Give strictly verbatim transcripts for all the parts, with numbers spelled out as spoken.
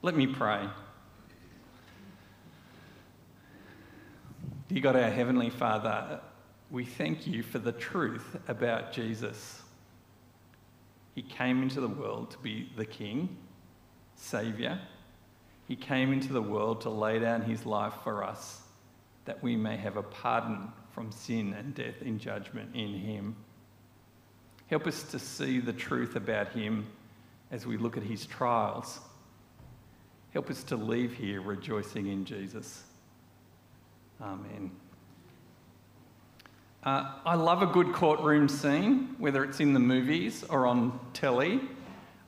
Let me pray. Dear God, our Heavenly Father, we thank you for the truth about Jesus. He came into the world to be the King, Saviour. He came into the world to lay down his life for us, that we may have a pardon from sin and death in judgment in him. Help us to see the truth about him as we look at his trials. Help us to leave here rejoicing in Jesus. Amen. Uh, I love a good courtroom scene, whether it's in the movies or on telly.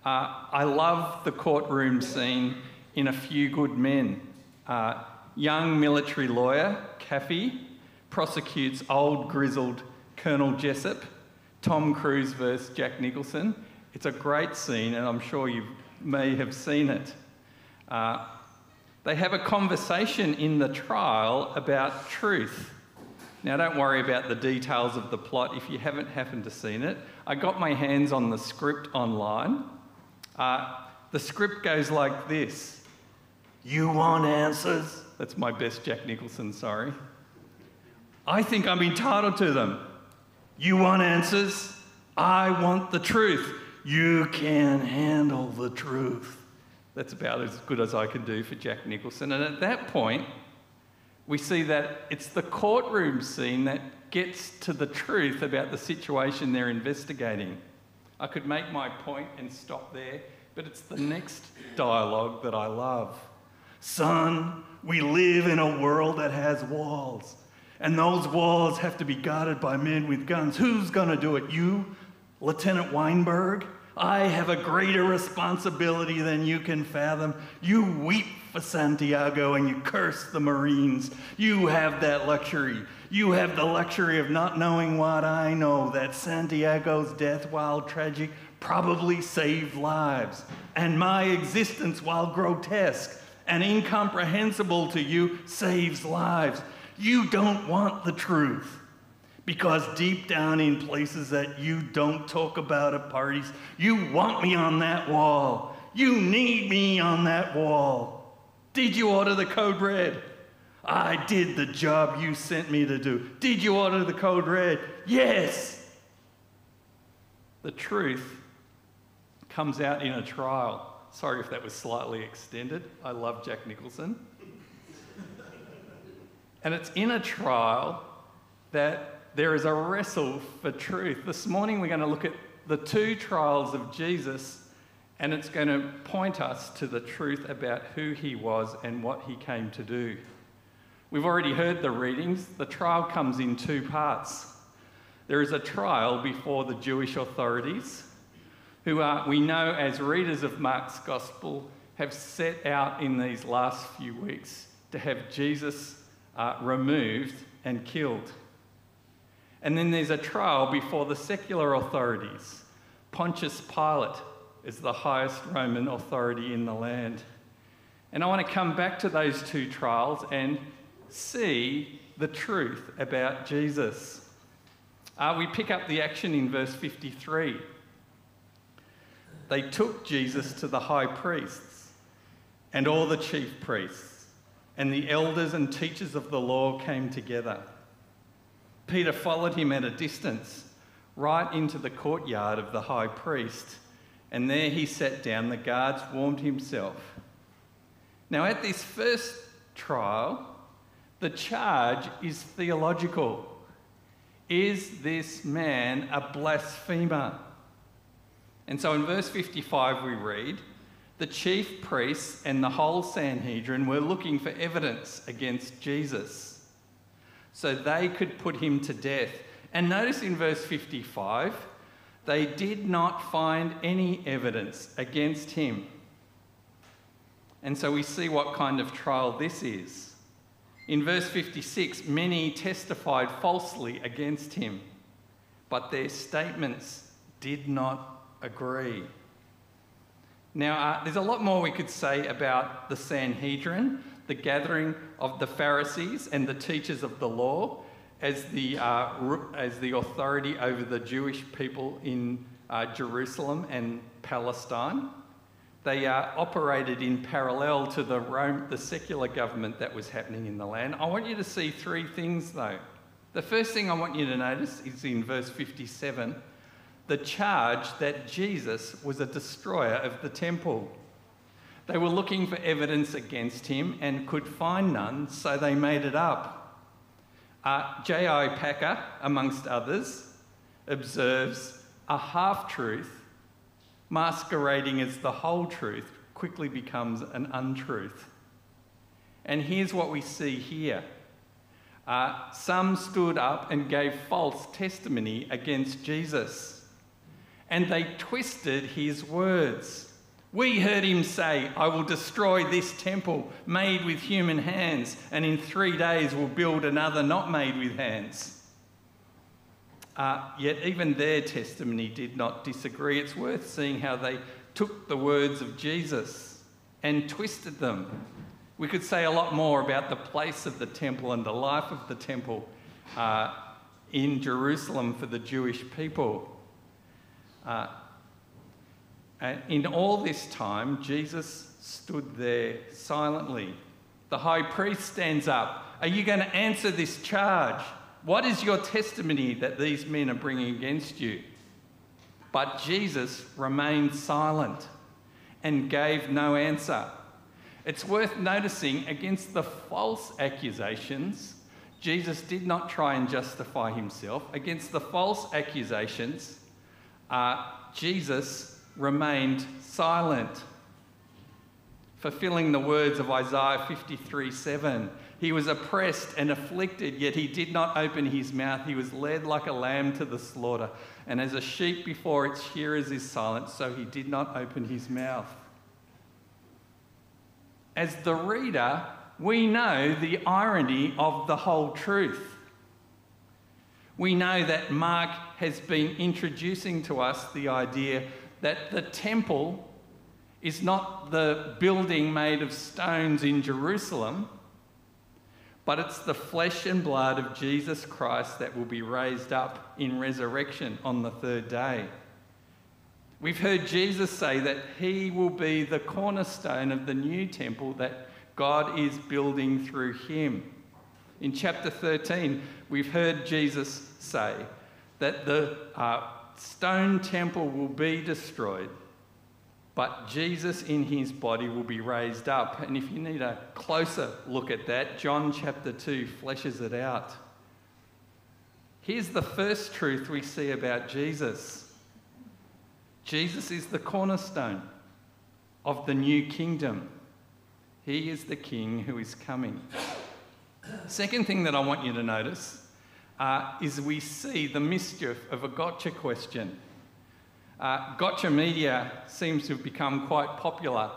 Uh, I love the courtroom scene in A Few Good Men. Uh, young military lawyer, Kaffee, prosecutes old grizzled Colonel Jessup, Tom Cruise versus Jack Nicholson. It's a great scene, and I'm sure you may have seen it. Uh, they have a conversation in the trial about truth. Now, don't worry about the details of the plot if you haven't happened to seen it. I got my hands on the script online. Uh, the script goes like this. You want answers? That's my best Jack Nicholson, sorry. I think I'm entitled to them. You want answers? I want the truth. You can handle the truth. That's about as good as I can do for Jack Nicholson. And at that point, we see that it's the courtroom scene that gets to the truth about the situation they're investigating. I could make my point and stop there, but it's the next dialogue that I love. Son, we live in a world that has walls, and those walls have to be guarded by men with guns. Who's gonna do it? You, Lieutenant Weinberg? I have a greater responsibility than you can fathom. You weep for Santiago and you curse the Marines. You have that luxury. You have the luxury of not knowing what I know, that Santiago's death, while tragic, probably saved lives. And my existence, while grotesque and incomprehensible to you, saves lives. You don't want the truth. Because deep down in places that you don't talk about at parties, you want me on that wall. You need me on that wall. Did you order the code red? I did the job you sent me to do. Did you order the code red? Yes. The truth comes out in a trial. Sorry if that was slightly extended. I love Jack Nicholson. And it's in a trial that there is a wrestle for truth. This morning we're going to look at the two trials of Jesus, and it's going to point us to the truth about who he was and what he came to do. We've already heard the readings. The trial comes in two parts. There is a trial before the Jewish authorities, who are, we know as readers of Mark's Gospel, have set out in these last few weeks to have Jesus uh, removed and killed. And then there's a trial before the secular authorities. Pontius Pilate is the highest Roman authority in the land. And I want to come back to those two trials and see the truth about Jesus. Uh, we pick up the action in verse fifty-three. They took Jesus to the high priests and all the chief priests, and the elders and teachers of the law came together. Peter followed him at a distance, right into the courtyard of the high priest, and there he sat down. The guards warmed himself. Now, at this first trial, the charge is theological. Is this man a blasphemer? And so in verse fifty-five we read, the chief priests and the whole Sanhedrin were looking for evidence against Jesus, so they could put him to death. And notice in verse fifty-five, they did not find any evidence against him. And so we see what kind of trial this is. In verse fifty-six, many testified falsely against him, but their statements did not agree. Now, uh, there's a lot more we could say about the Sanhedrin, the gathering of the Pharisees and the teachers of the law as the, uh, as the authority over the Jewish people in uh, Jerusalem and Palestine. They uh, operated in parallel to the Rome, the secular government that was happening in the land. I want you to see three things, though. The first thing I want you to notice is in verse fifty-seven, the charge that Jesus was a destroyer of the temple. They were looking for evidence against him and could find none, so they made it up. Uh, J I Packer, amongst others, observes a half-truth masquerading as the whole truth quickly becomes an untruth. And here's what we see here. Uh, some stood up and gave false testimony against Jesus, and they twisted his words. We heard him say, I will destroy this temple made with human hands, and in three days will build another not made with hands. Uh, yet even their testimony did not disagree. It's worth seeing how they took the words of Jesus and twisted them. We could say a lot more about the place of the temple and the life of the temple uh, in Jerusalem for the Jewish people. Uh, and in all this time, Jesus stood there silently. The high priest stands up. Are you going to answer this charge? What is your testimony that these men are bringing against you? But Jesus remained silent and gave no answer. It's worth noticing, against the false accusations, Jesus did not try and justify himself. Against the false accusations, uh, Jesus remained silent, fulfilling the words of Isaiah fifty-three seven. He was oppressed and afflicted, yet he did not open his mouth. He was led like a lamb to the slaughter, and as a sheep before its shearers is silent, so he did not open his mouth. As the reader, we know the irony of the whole truth. We know that Mark has been introducing to us the idea that the temple is not the building made of stones in Jerusalem, but it's the flesh and blood of Jesus Christ that will be raised up in resurrection on the third day. We've heard Jesus say that he will be the cornerstone of the new temple that God is building through him. In chapter thirteen, we've heard Jesus say that the uh, stone temple will be destroyed, but Jesus in his body will be raised up. And if you need a closer look at that, John chapter two fleshes it out. Here's the first truth we see about Jesus. Jesus is the cornerstone of the new kingdom. He is the king who is coming. Second thing that I want you to notice uh, is we see the mischief of a gotcha question. Uh, gotcha media seems to have become quite popular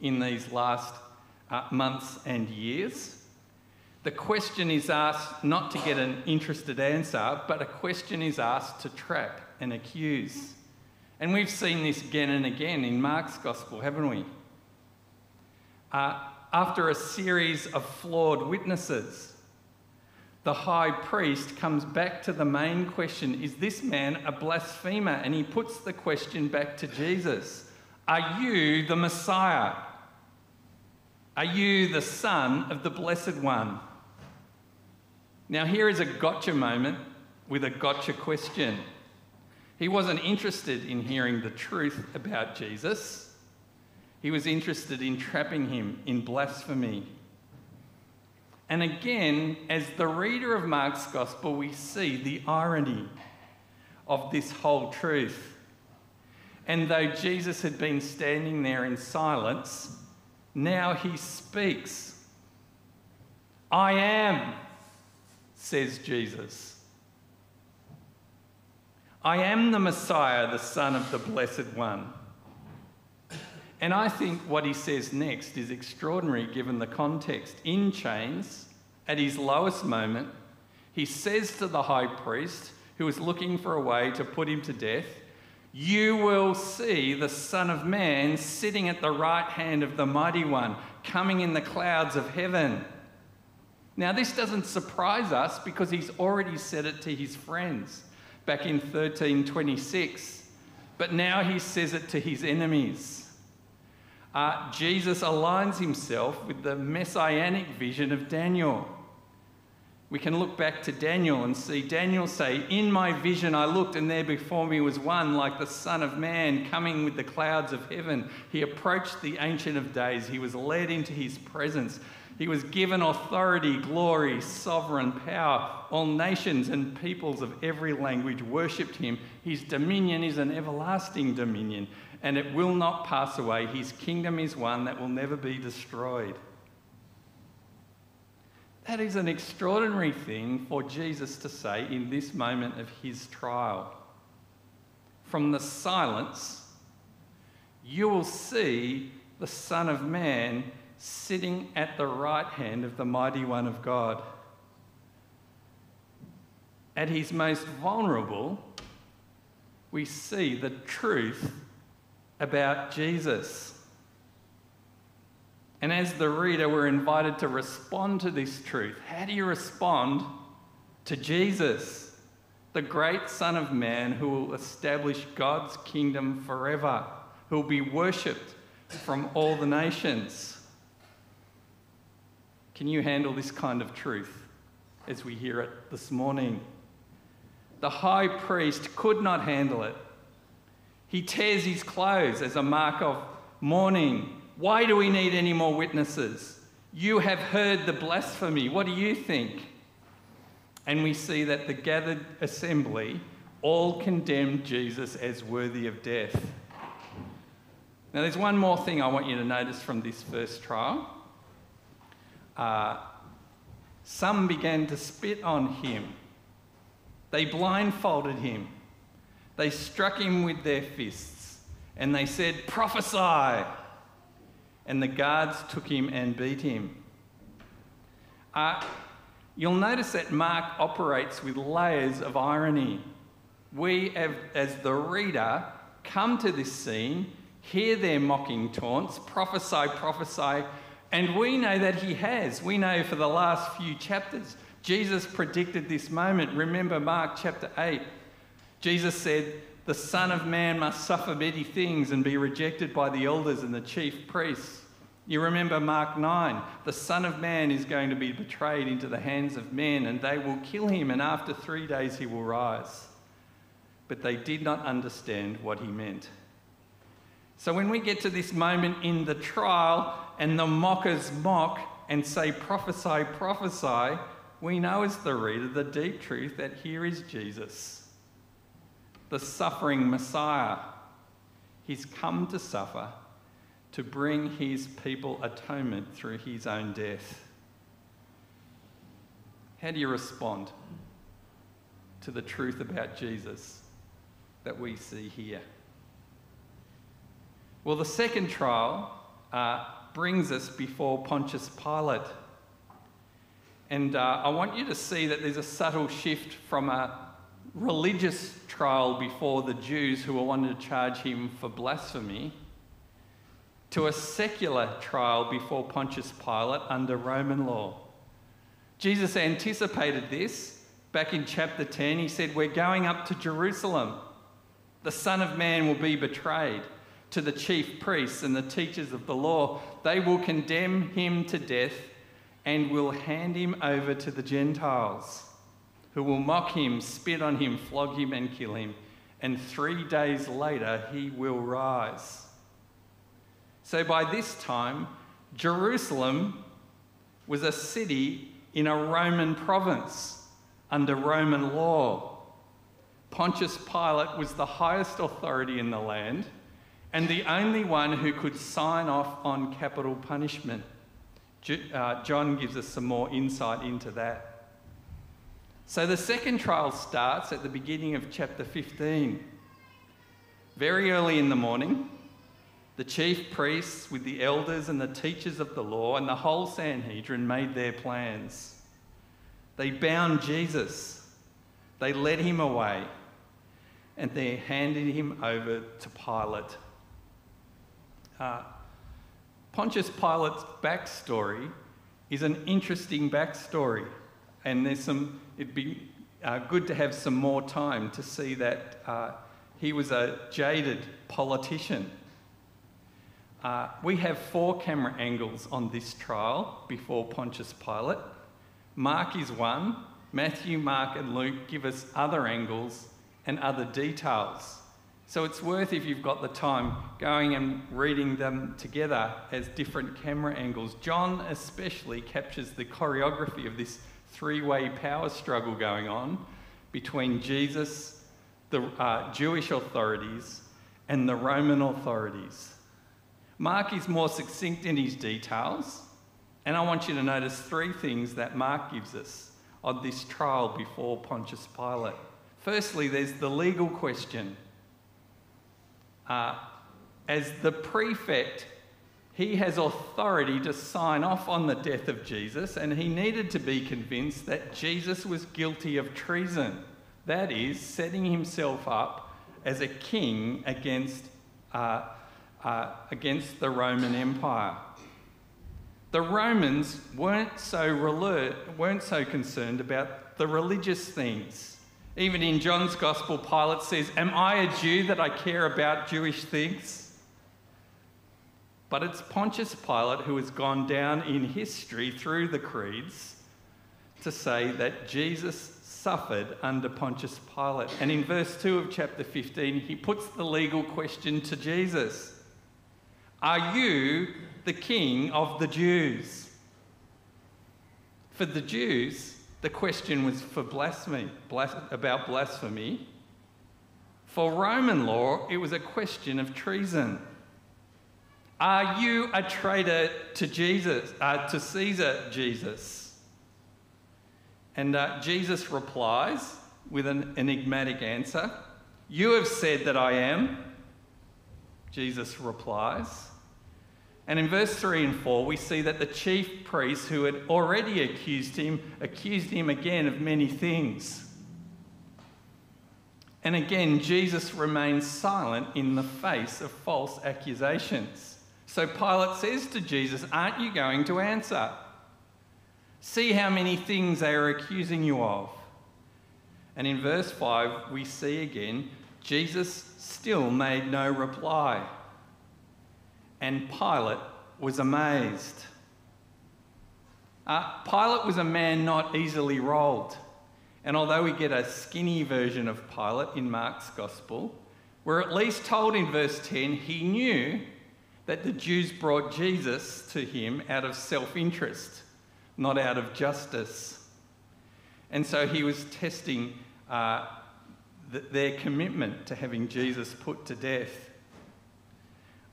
in these last uh, months and years. The question is asked not to get an interested answer, but a question is asked to trap and accuse. And we've seen this again and again in Mark's gospel, haven't we? Uh, after a series of flawed witnesses, the high priest comes back to the main question, is this man a blasphemer? And he puts the question back to Jesus. Are you the Messiah? Are you the Son of the Blessed One? Now here is a gotcha moment with a gotcha question. He wasn't interested in hearing the truth about Jesus. He was interested in trapping him in blasphemy. And again, as the reader of Mark's gospel, we see the irony of this whole truth. And though Jesus had been standing there in silence, now he speaks. I am, says Jesus. I am the Messiah, the Son of the Blessed One. And I think what he says next is extraordinary given the context. In chains, at his lowest moment, he says to the high priest, who is looking for a way to put him to death, you will see the Son of Man sitting at the right hand of the Mighty One, coming in the clouds of heaven. Now, this doesn't surprise us because he's already said it to his friends back in thirteen twenty-six, but now he says it to his enemies. uh, Jesus aligns himself with the messianic vision of Daniel. We can look back to Daniel and see Daniel say, "In my vision I looked, and there before me was one like the Son of Man coming with the clouds of heaven. He approached the Ancient of Days. He was led into his presence. He was given authority, glory, sovereign power. All nations and peoples of every language worshipped him. His dominion is an everlasting dominion, and it will not pass away. His kingdom is one that will never be destroyed." That is an extraordinary thing for Jesus to say in this moment of his trial. From the silence, you will see the Son of Man sitting at the right hand of the Mighty One of God. At his most vulnerable, we see the truth about Jesus. And as the reader, we're invited to respond to this truth. How do you respond to Jesus, the great Son of Man who will establish God's kingdom forever, who will be worshipped from all the nations? Can you handle this kind of truth as we hear it this morning? The high priest could not handle it. He tears his clothes as a mark of mourning. Why do we need any more witnesses? You have heard the blasphemy. What do you think? And we see that the gathered assembly all condemned Jesus as worthy of death. Now, there's one more thing I want you to notice from this first trial. Uh, some began to spit on him. They blindfolded him. They struck him with their fists. And they said, "Prophesy!" And the guards took him and beat him. Uh, you'll notice that Mark operates with layers of irony. We, have, as the reader, come to this scene, hear their mocking taunts, prophesy, prophesy, and we know that he has. We know for the last few chapters, Jesus predicted this moment. Remember Mark chapter eight. Jesus said, "The Son of Man must suffer many things and be rejected by the elders and the chief priests." You remember Mark nine. The Son of Man is going to be betrayed into the hands of men, and they will kill him, and after three days he will rise. But they did not understand what he meant. So when we get to this moment in the trial and the mockers mock and say, "Prophesy, prophesy," we know as the reader the deep truth that here is Jesus, the suffering Messiah. He's come to suffer to bring his people atonement through his own death. How do you respond to the truth about Jesus that we see here? Well, the second trial uh, brings us before Pontius Pilate. And uh, I want you to see that there's a subtle shift from a religious trial before the Jews who were wanting to charge him for blasphemy to a secular trial before Pontius Pilate under Roman law. Jesus anticipated this back in chapter ten. He said, "We're going up to Jerusalem. The Son of Man will be betrayed to the chief priests and the teachers of the law. They will condemn him to death and will hand him over to the Gentiles, who will mock him, spit on him, flog him, and kill him. And three days later, he will rise." So by this time, Jerusalem was a city in a Roman province under Roman law. Pontius Pilate was the highest authority in the land and the only one who could sign off on capital punishment. Uh, John gives us some more insight into that. So the second trial starts at the beginning of chapter fifteen. Very early in the morning, the chief priests with the elders and the teachers of the law and the whole Sanhedrin made their plans. They bound Jesus, they led him away, and they handed him over to Pilate. Uh, Pontius Pilate's backstory is an interesting backstory, and there's some... It'd be uh, good to have some more time to see that uh, he was a jaded politician. Uh, we have four camera angles on this trial before Pontius Pilate. Mark is one. Matthew, Mark and Luke give us other angles and other details. So it's worth, if you've got the time, going and reading them together as different camera angles. John especially captures the choreography of this three-way power struggle going on between Jesus, the uh, Jewish authorities, and the Roman authorities. Mark is more succinct in his details, and I want you to notice three things that Mark gives us on this trial before Pontius Pilate. Firstly, there's the legal question. Uh, as the prefect, he has authority to sign off on the death of Jesus, and he needed to be convinced that Jesus was guilty of treason. That is, setting himself up as a king against, uh, uh, against the Roman Empire. The Romans weren't so, relert, weren't so concerned about the religious things. Even in John's Gospel, Pilate says, "Am I a Jew that I care about Jewish things?" But it's Pontius Pilate who has gone down in history through the creeds to say that Jesus suffered under Pontius Pilate. And in verse two of chapter fifteen, he puts the legal question to Jesus. "Are you the king of the Jews?" For the Jews, the question was for blasphemy, blas- about blasphemy. For Roman law, it was a question of treason. "Are you a traitor to Jesus, uh, to Caesar, Jesus?" And uh, Jesus replies with an enigmatic answer. "You have said that I am," Jesus replies. And in verse three and four, we see that the chief priests who had already accused him, accused him again of many things. And again, Jesus remains silent in the face of false accusations. So Pilate says to Jesus, "Aren't you going to answer? See how many things they are accusing you of." And in verse five, we see again, Jesus still made no reply. And Pilate was amazed. Uh, Pilate was a man not easily rolled. And although we get a skinny version of Pilate in Mark's Gospel, we're at least told in verse ten he knew that the Jews brought Jesus to him out of self-interest, not out of justice. And so he was testing uh, th- their commitment to having Jesus put to death.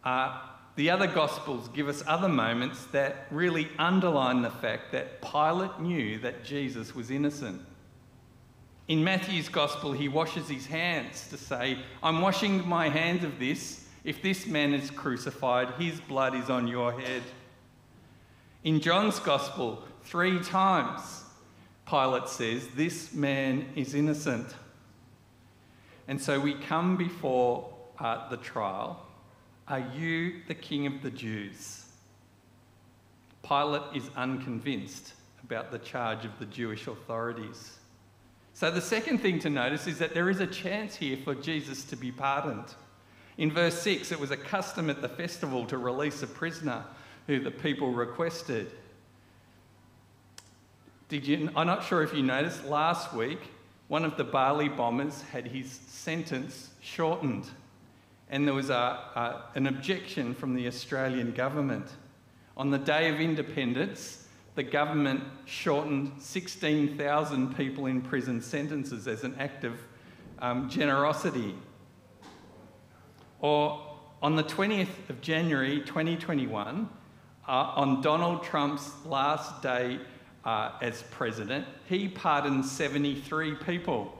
Uh, the other Gospels give us other moments that really underline the fact that Pilate knew that Jesus was innocent. In Matthew's Gospel, he washes his hands to say, "I'm washing my hands of this. If this man is crucified, his blood is on your head." In John's Gospel, three times, Pilate says, "This man is innocent." And so we come before uh, the trial. "Are you the king of the Jews?" Pilate is unconvinced about the charge of the Jewish authorities. So the second thing to notice is that there is a chance here for Jesus to be pardoned. In verse six, it was a custom at the festival to release a prisoner who the people requested. Did you? I'm not sure if you noticed, last week, one of the Bali bombers had his sentence shortened. And there was a, a, an objection from the Australian government. On the day of independence, the government shortened sixteen thousand people in prison sentences as an act of um, generosity. Or on the twentieth of January twenty twenty-one, uh, on Donald Trump's last day uh, as president, he pardoned seventy-three people.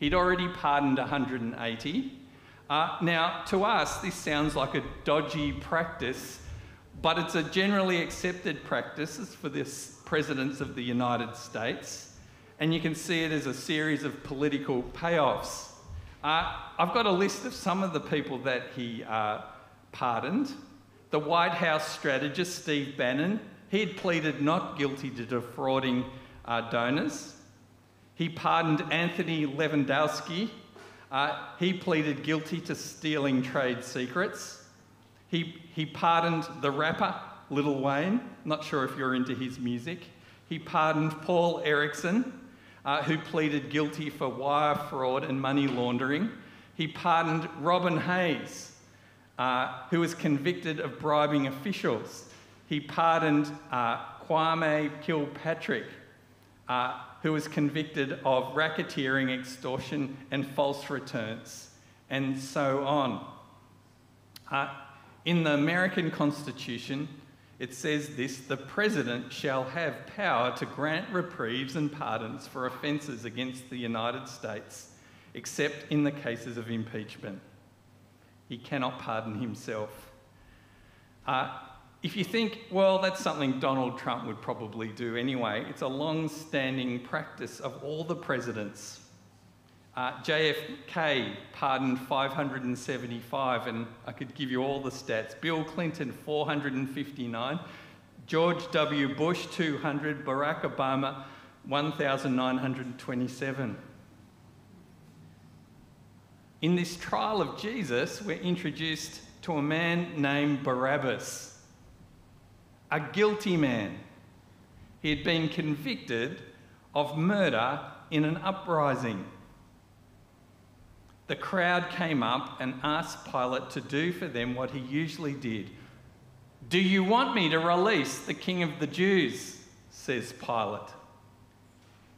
He'd already pardoned one hundred eighty. Uh, now, to us, this sounds like a dodgy practice, but it's a generally accepted practice for the presidents of the United States, and you can see it as a series of political payoffs. Uh, I've got a list of some of the people that he uh, pardoned. The White House strategist, Steve Bannon, he had pleaded not guilty to defrauding uh, donors. He pardoned Anthony Levandowski. Uh, he pleaded guilty to stealing trade secrets. He, he pardoned the rapper Lil Wayne. Not sure if you're into his music. He pardoned Paul Erickson, uh, who pleaded guilty for wire fraud and money laundering. He pardoned Robin Hayes, uh, who was convicted of bribing officials. He pardoned uh, Kwame Kilpatrick, uh, who was convicted of racketeering, extortion, and false returns, and so on. Uh, in the American Constitution, it says this: the president shall have power to grant reprieves and pardons for offences against the United States, except in the cases of impeachment. He cannot pardon himself. Uh, If you think, well, that's something Donald Trump would probably do anyway, it's a long-standing practice of all the presidents. Uh, J F K pardoned five hundred seventy-five, and I could give you all the stats. Bill Clinton, four hundred fifty-nine. George W. Bush, two hundred. Barack Obama, one thousand nine hundred twenty-seven. In this trial of Jesus, we're introduced to a man named Barabbas. A guilty man. He had been convicted of murder in an uprising. The crowd came up and asked Pilate to do for them what he usually did. "Do you want me to release the King of the Jews?" says Pilate.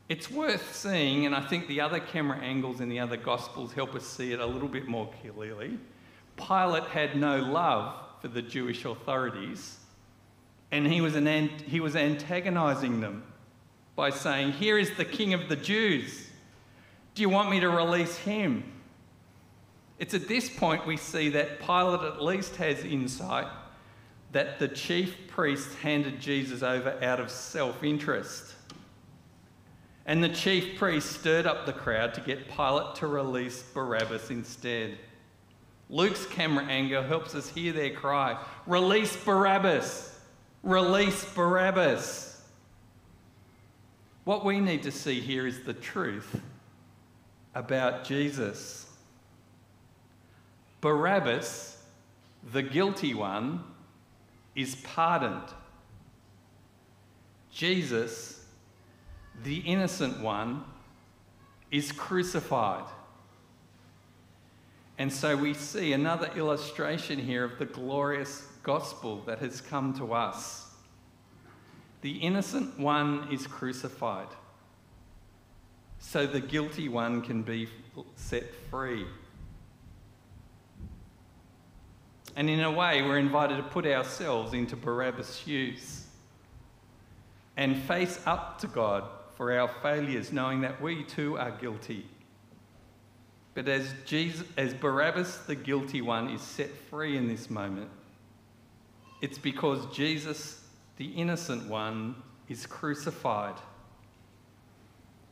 It's worth seeing, and I think the other camera angles in the other Gospels help us see it a little bit more clearly. Pilate had no love for the Jewish authorities, and he was, an, he was antagonising them by saying, "Here is the King of the Jews. Do you want me to release him?" It's at this point we see that Pilate at least has insight that the chief priests handed Jesus over out of self-interest. And the chief priests stirred up the crowd to get Pilate to release Barabbas instead. Luke's camera angle helps us hear their cry, "Release Barabbas! Release Barabbas!" What we need to see here is the truth about Jesus. Barabbas, the guilty one, is pardoned. Jesus, the innocent one, is crucified. And so we see another illustration here of the glorious gospel that has come to us. The innocent one is crucified, so the guilty one can be set free. And in a way, we're invited to put ourselves into Barabbas' shoes and face up to God for our failures, knowing that we too are guilty. But as Jesus, as Barabbas, the guilty one, is set free in this moment, it's because Jesus, the innocent one, is crucified.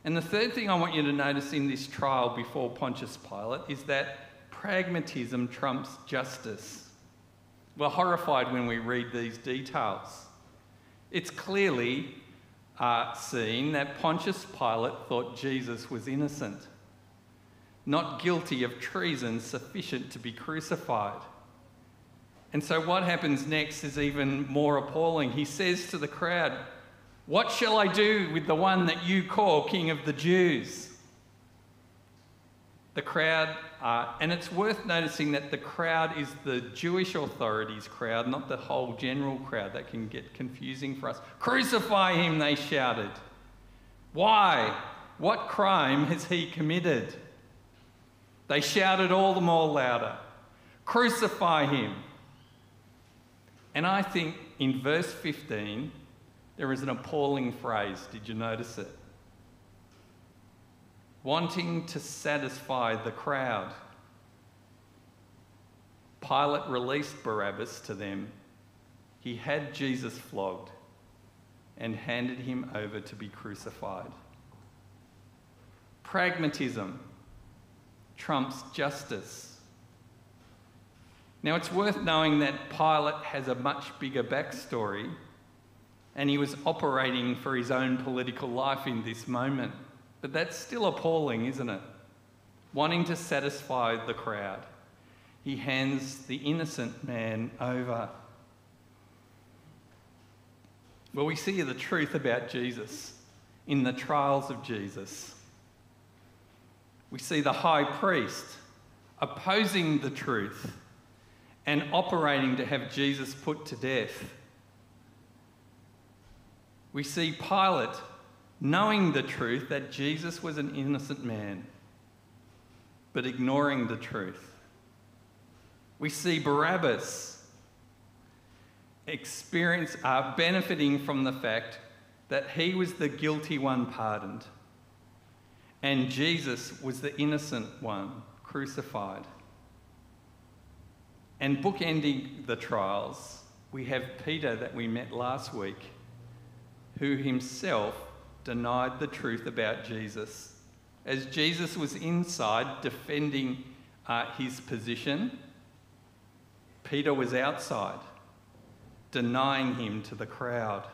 And the third thing I want you to notice in this trial before Pontius Pilate is that pragmatism trumps justice. We're horrified when we read these details. It's clearly uh, seen that Pontius Pilate thought Jesus was innocent, not guilty of treason sufficient to be crucified. And so what happens next is even more appalling. He says to the crowd, "What shall I do with the one that you call King of the Jews?" The crowd, uh, and it's worth noticing that the crowd is the Jewish authorities' crowd, not the whole general crowd. That can get confusing for us. "Crucify him," they shouted. "Why? What crime has he committed?" They shouted all the more louder, "Crucify him." And I think in verse fifteen, there is an appalling phrase. Did you notice it? Wanting to satisfy the crowd, Pilate released Barabbas to them. He had Jesus flogged and handed him over to be crucified. Pragmatism trumps justice. Now, it's worth knowing that Pilate has a much bigger backstory, and he was operating for his own political life in this moment. But that's still appalling, isn't it? Wanting to satisfy the crowd. he hands the innocent man over. Well, we see the truth about Jesus in the trials of Jesus. We see the high priest opposing the truth and operating to have Jesus put to death. We see Pilate knowing the truth that Jesus was an innocent man, but ignoring the truth. We see Barabbas experience, uh, benefiting from the fact that he was the guilty one pardoned, and Jesus was the innocent one crucified. And bookending the trials, we have Peter that we met last week, who himself denied the truth about Jesus, as Jesus was inside defending uh, his position. Peter was outside, denying him to the crowd.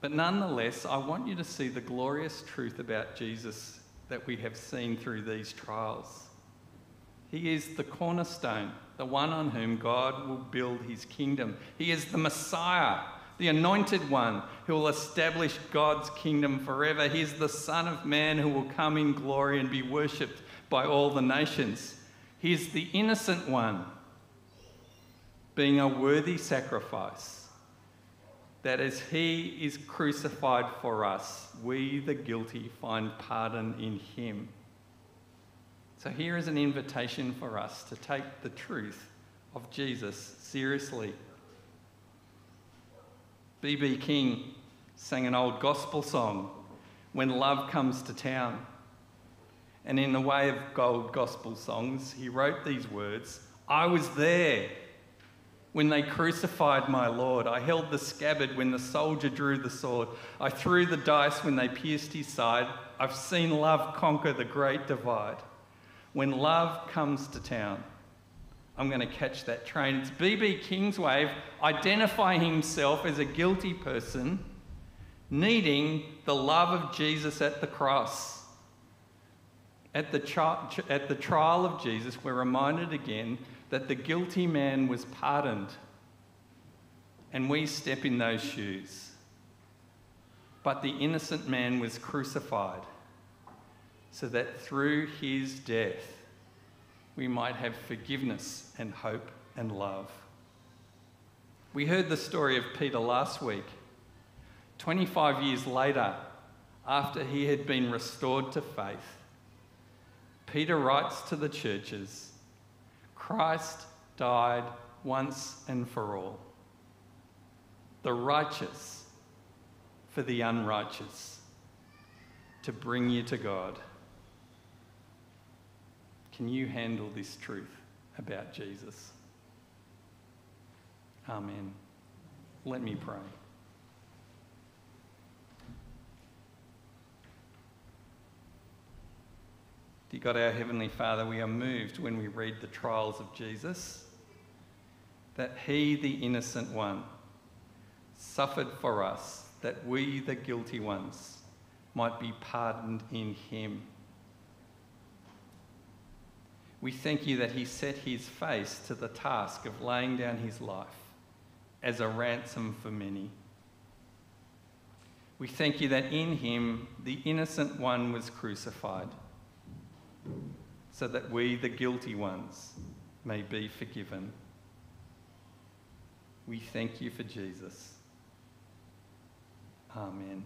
But nonetheless, I want you to see the glorious truth about Jesus that we have seen through these trials. He is the cornerstone, the one on whom God will build his kingdom. He is the Messiah, the anointed one who will establish God's kingdom forever. He is the Son of Man who will come in glory and be worshipped by all the nations. He is the innocent one, being a worthy sacrifice, that as he is crucified for us, we, the guilty, find pardon in him. So here is an invitation for us to take the truth of Jesus seriously. B B. King sang an old gospel song, "When Love Comes to Town." And in the way of old gospel songs, he wrote these words, "I was there when they crucified my Lord. I held the scabbard when the soldier drew the sword. I threw the dice when they pierced his side. I've seen love conquer the great divide. When love comes to town." I'm going to catch that train. It's B B. King's way of identifying himself as a guilty person, needing the love of Jesus at the cross. At the, tri- at the trial of Jesus, we're reminded again that the guilty man was pardoned, and we step in those shoes. But the innocent man was crucified, so that through his death we might have forgiveness and hope and love. We heard the story of Peter last week. twenty-five years later, after he had been restored to faith, Peter writes to the churches, "Christ died once and for all, the righteous for the unrighteous, to bring you to God." Can you handle this truth about Jesus? Amen. Let me pray. Dear God, our Heavenly Father, we are moved when we read the trials of Jesus, that he, the innocent one, suffered for us, that we, the guilty ones, might be pardoned in him. We thank you that he set his face to the task of laying down his life as a ransom for many. We thank you that in him the innocent one was crucified, so that we, the guilty ones, may be forgiven. We thank you for Jesus. Amen.